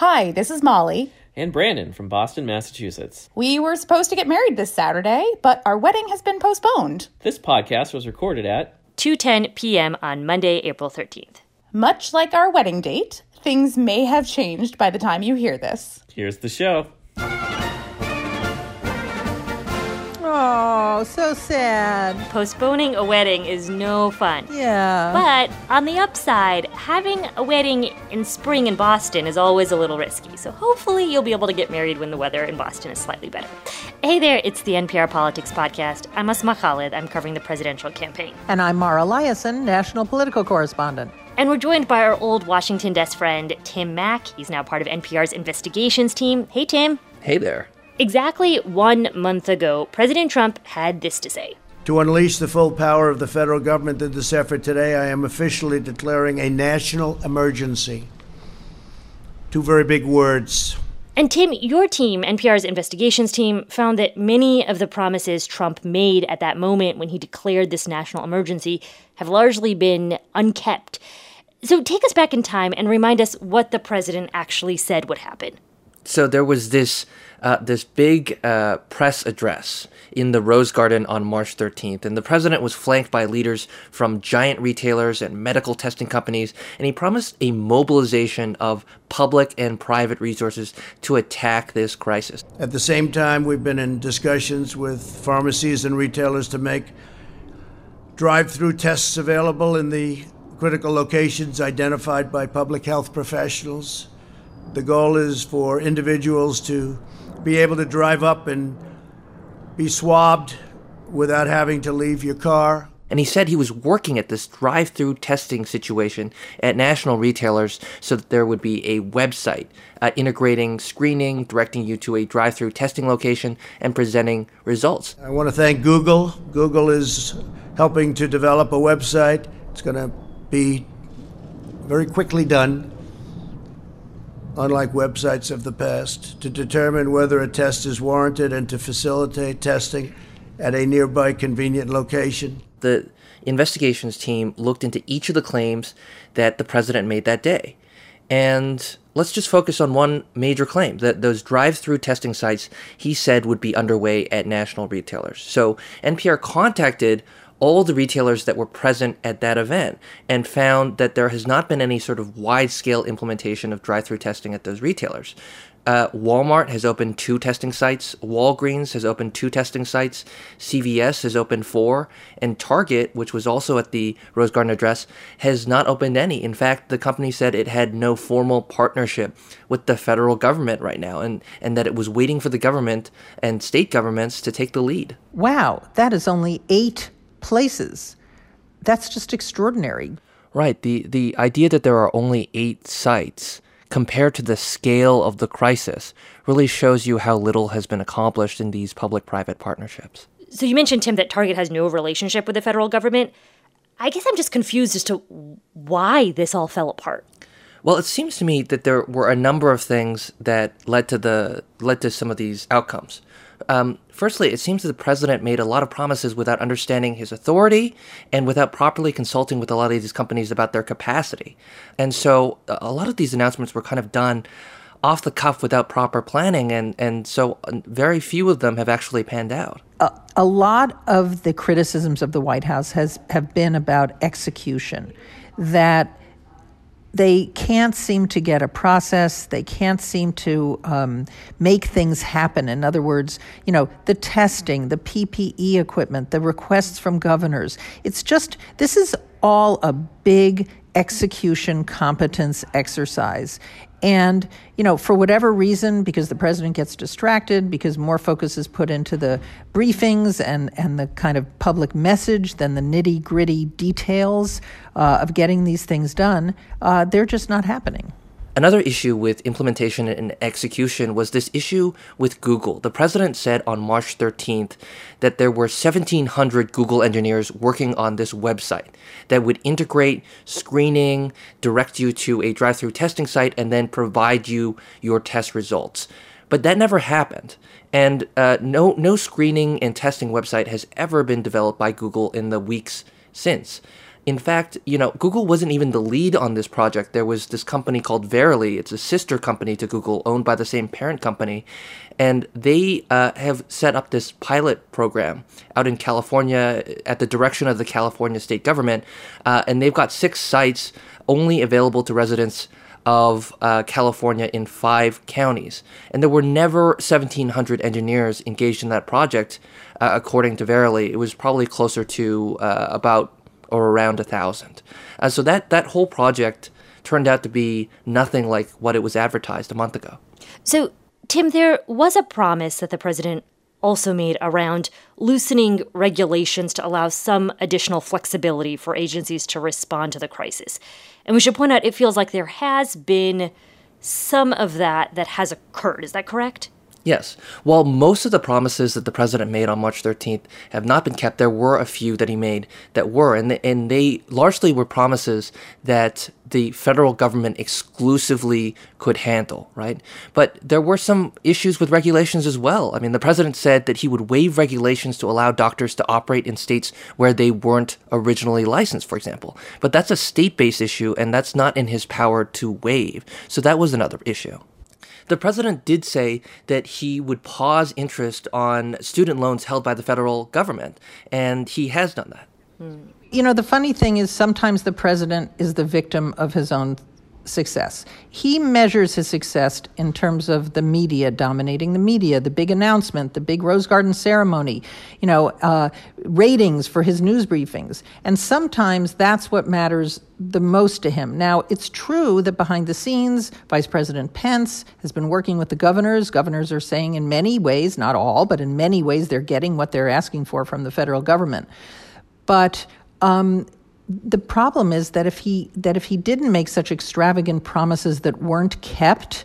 Hi, this is Molly. And Brandon from Boston, Massachusetts. We were supposed to get married this Saturday, but our wedding has been postponed. This podcast was recorded at 2:10 p.m. on Monday, April 13th. Much like our wedding date, things may have changed by the time you hear this. Here's the show. Oh, so sad. Postponing a wedding is no fun. Yeah. But on the upside, having a wedding in spring in Boston is always a little risky. So hopefully you'll be able to get married when the weather in Boston is slightly better. Hey there, it's the NPR Politics Podcast. I'm Asma Khalid. I'm covering the presidential campaign. And I'm Mara Liasson, national political correspondent. And we're joined by our old Washington desk friend, Tim Mack. He's now part of NPR's investigations team. Hey, Tim. Hey there. Exactly 1 month ago, President Trump had this to say. To unleash the full power of the federal government in this effort today, I am officially declaring a national emergency. Two very big words. And Tim, your team, NPR's investigations team, found that many of the promises Trump made at that moment when he declared this national emergency have largely been unkept. So take us back in time and remind us what the president actually said would happen. So there was this big press address in the Rose Garden on March 13th, and the president was flanked by leaders from giant retailers and medical testing companies, and he promised a mobilization of public and private resources to attack this crisis. At the same time, we've been in discussions with pharmacies and retailers to make drive-through tests available in the critical locations identified by public health professionals. The goal is for individuals to be able to drive up and be swabbed without having to leave your car. And he said he was working at this drive-through testing situation at national retailers so that there would be a website integrating screening, directing you to a drive-through testing location, and presenting results. I want to thank Google. Google is helping to develop a website. It's going to be very quickly done, unlike websites of the past, to determine whether a test is warranted and to facilitate testing at a nearby convenient location. The investigations team looked into each of the claims that the president made that day. And let's just focus on one major claim, that those drive-through testing sites he said would be underway at national retailers. So NPR contacted all the retailers that were present at that event and found that there has not been any sort of wide-scale implementation of drive-through testing at those retailers. Walmart has opened 2 testing sites. Walgreens has opened 2 testing sites. CVS has opened 4. And Target, which was also at the Rose Garden address, has not opened any. In fact, the company said it had no formal partnership with the federal government right now and that it was waiting for the government and state governments to take the lead. Wow, that is only 8 places. That's just extraordinary. Right. The idea that there are only 8 sites compared to the scale of the crisis really shows you how little has been accomplished in these public-private partnerships. So you mentioned, Tim, that Target has no relationship with the federal government. I guess I'm just confused as to why this all fell apart. Well, it seems to me that there were a number of things that led to some of these outcomes. Firstly, it seems that the president made a lot of promises without understanding his authority and without properly consulting with a lot of these companies about their capacity. And so a lot of these announcements were kind of done off the cuff without proper planning, and so very few of them have actually panned out. A lot of the criticisms of the White House have been about execution, that they can't seem to get a process. They can't seem to make things happen. In other words, you know, the testing, the PPE equipment, the requests from governors. It's just, this is all a big execution competence exercise. And, you know, for whatever reason, because the president gets distracted, because more focus is put into the briefings and the kind of public message than the nitty-gritty details of getting these things done, they're just not happening. Another issue with implementation and execution was this issue with Google. The president said on March 13th that there were 1,700 Google engineers working on this website that would integrate screening, direct you to a drive-through testing site, and then provide you your test results. But that never happened. And no screening and testing website has ever been developed by Google in the weeks since. In fact, you know, Google wasn't even the lead on this project. There was this company called Verily. It's a sister company to Google, owned by the same parent company. And they have set up this pilot program out in California at the direction of the California state government. And they've got 6 sites only available to residents of California in 5 counties. And there were never 1,700 engineers engaged in that project, according to Verily. It was probably closer to about or around 1,000. So that whole project turned out to be nothing like what it was advertised a month ago. So, Tim, there was a promise that the president also made around loosening regulations to allow some additional flexibility for agencies to respond to the crisis. And we should point out it feels like there has been some of that has occurred. Is that correct? Yes. While most of the promises that the president made on March 13th have not been kept, there were a few that he made that were, and they largely were promises that the federal government exclusively could handle, right? But there were some issues with regulations as well. I mean, the president said that he would waive regulations to allow doctors to operate in states where they weren't originally licensed, for example. But that's a state-based issue, and that's not in his power to waive. So that was another issue. The president did say that he would pause interest on student loans held by the federal government, and he has done that. You know, the funny thing is sometimes the president is the victim of his own success. He measures his success in terms of the media dominating the media, the big announcement, the big Rose Garden ceremony, you know, ratings for his news briefings. And sometimes that's what matters the most to him. Now, it's true that behind the scenes, Vice President Pence has been working with the governors. Governors are saying in many ways, not all, but in many ways, they're getting what they're asking for from the federal government. But the problem is that if he didn't make such extravagant promises that weren't kept,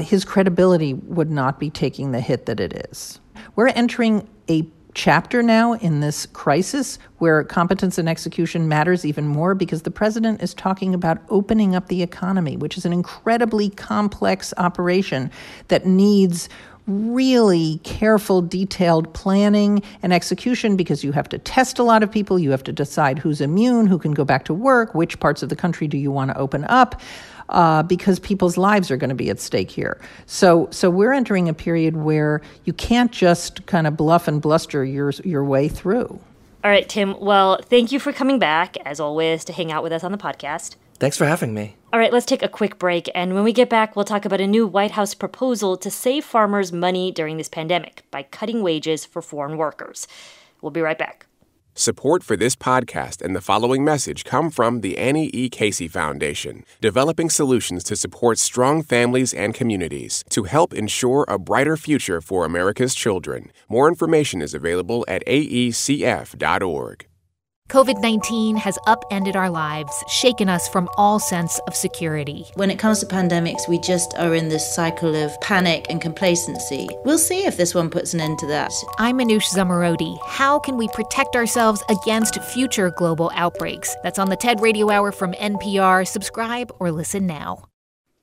his credibility would not be taking the hit that it is. We're entering a chapter now in this crisis where competence and execution matters even more because the president is talking about opening up the economy, which is an incredibly complex operation that needs really careful, detailed planning and execution because you have to test a lot of people. You have to decide who's immune, who can go back to work, which parts of the country do you want to open up, because people's lives are going to be at stake here. So we're entering a period where you can't just kind of bluff and bluster your way through. All right, Tim. Well, thank you for coming back, as always, to hang out with us on the podcast. Thanks for having me. All right, let's take a quick break. And when we get back, we'll talk about a new White House proposal to save farmers money during this pandemic by cutting wages for foreign workers. We'll be right back. Support for this podcast and the following message come from the Annie E. Casey Foundation, developing solutions to support strong families and communities to help ensure a brighter future for America's children. More information is available at aecf.org. COVID-19 has upended our lives, shaken us from all sense of security. When it comes to pandemics, we just are in this cycle of panic and complacency. We'll see if this one puts an end to that. I'm Manoush Zamarodi. How can we protect ourselves against future global outbreaks? That's on the TED Radio Hour from NPR. Subscribe or listen now.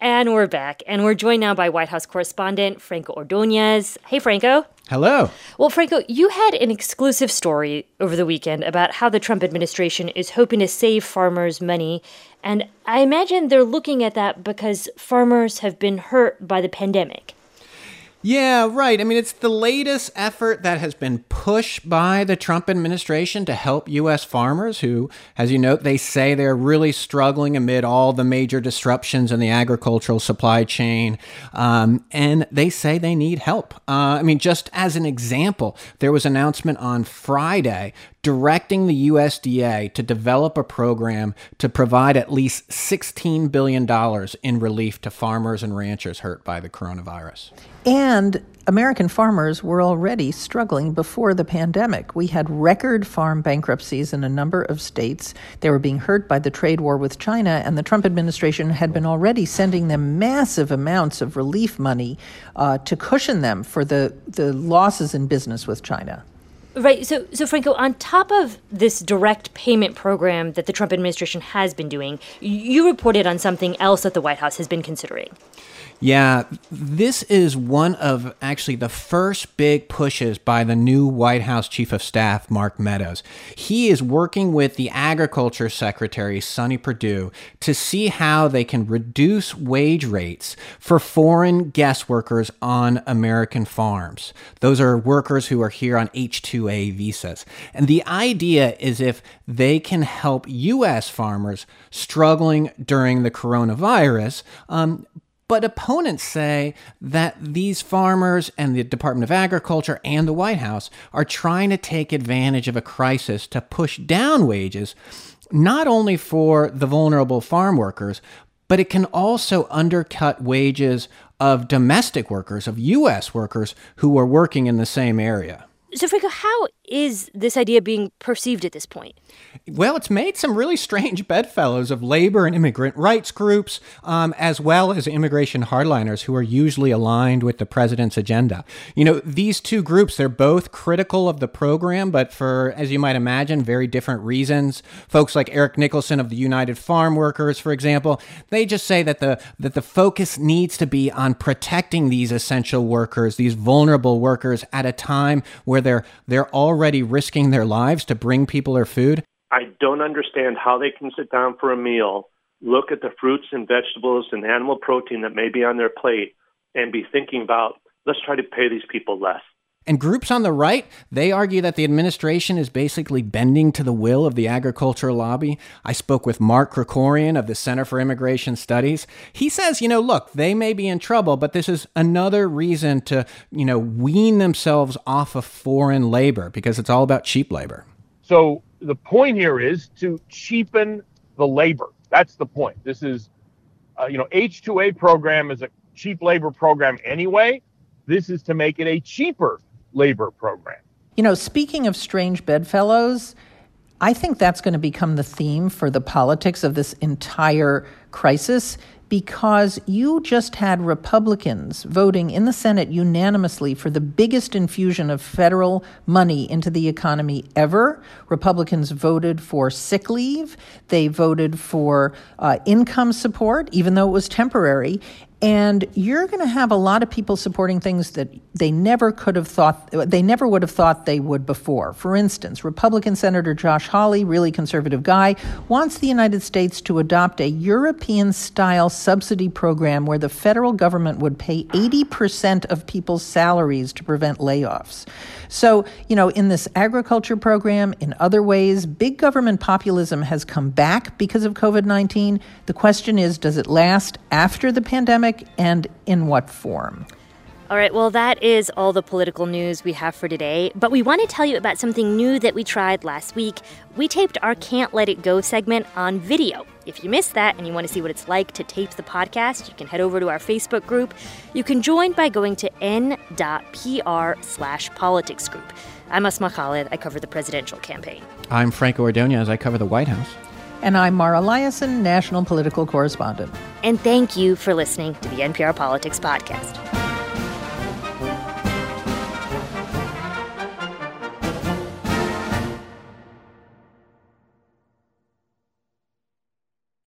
And we're back, and we're joined now by White House correspondent Franco Ordoñez. Hey, Franco. Hello. Well, Franco, you had an exclusive story over the weekend about how the Trump administration is hoping to save farmers money. And I imagine they're looking at that because farmers have been hurt by the pandemic. Yeah, right. I mean, it's the latest effort that has been pushed by the Trump administration to help U.S. farmers who, as you note, they say they're really struggling amid all the major disruptions in the agricultural supply chain. And they say they need help. I mean, just as an example, there was an announcement on Friday directing the USDA to develop a program to provide at least $16 billion in relief to farmers and ranchers hurt by the coronavirus. And American farmers were already struggling before the pandemic. We had record farm bankruptcies in a number of states. They were being hurt by the trade war with China, and the Trump administration had been already sending them massive amounts of relief money to cushion them for the losses in business with China. Right. So Franco, on top of this direct payment program that the Trump administration has been doing, you reported on something else that the White House has been considering. Yeah, this is one of actually the first big pushes by the new White House Chief of Staff, Mark Meadows. He is working with the Agriculture Secretary, Sonny Perdue, to see how they can reduce wage rates for foreign guest workers on American farms. Those are workers who are here on H-2A visas. And the idea is if they can help U.S. farmers struggling during the coronavirus, but opponents say that these farmers and the Department of Agriculture and the White House are trying to take advantage of a crisis to push down wages, not only for the vulnerable farm workers, but it can also undercut wages of domestic workers, of U.S. workers who are working in the same area. So, Franco, how is this idea being perceived at this point? Well, it's made some really strange bedfellows of labor and immigrant rights groups, as well as immigration hardliners who are usually aligned with the president's agenda. You know, these two groups, they're both critical of the program, but for, as you might imagine, very different reasons. Folks like Eric Nicholson of the United Farm Workers, for example, they just say that the focus needs to be on protecting these essential workers, these vulnerable workers, at a time where they're already risking their lives to bring people their food. I don't understand how they can sit down for a meal, look at the fruits and vegetables and animal protein that may be on their plate, and be thinking about, let's try to pay these people less. And groups on the right, they argue that the administration is basically bending to the will of the agricultural lobby. I spoke with Mark Krikorian of the Center for Immigration Studies. He says, you know, look, they may be in trouble, but this is another reason to, you know, wean themselves off of foreign labor because it's all about cheap labor. So the point here is to cheapen the labor. That's the point. This is, H-2A program is a cheap labor program anyway. This is to make it a cheaper labor program. You know, speaking of strange bedfellows, I think that's going to become the theme for the politics of this entire crisis, because you just had Republicans voting in the Senate unanimously for the biggest infusion of federal money into the economy ever. Republicans voted for sick leave. They voted for income support, even though it was temporary. And you're going to have a lot of people supporting things that they never would have thought they would before. For instance, Republican Senator Josh Hawley, really conservative guy, wants the United States to adopt a European-style subsidy program where the federal government would pay 80% of people's salaries to prevent layoffs. So, you know, in this agriculture program, in other ways, big government populism has come back because of COVID-19. The question is, does it last after the pandemic? And in what form? All right, well, that is all the political news we have for today. But we want to tell you about something new that we tried last week. We taped our Can't Let It Go segment on video. If you missed that and you want to see what it's like to tape the podcast, you can head over to our Facebook group. You can join by going to n.pr/politicsgroup. I'm Asma Khalid. I cover the presidential campaign. I'm Franco Ordoñez. I cover the White House. And I'm Mara Liasson, national political correspondent. And thank you for listening to the NPR Politics Podcast.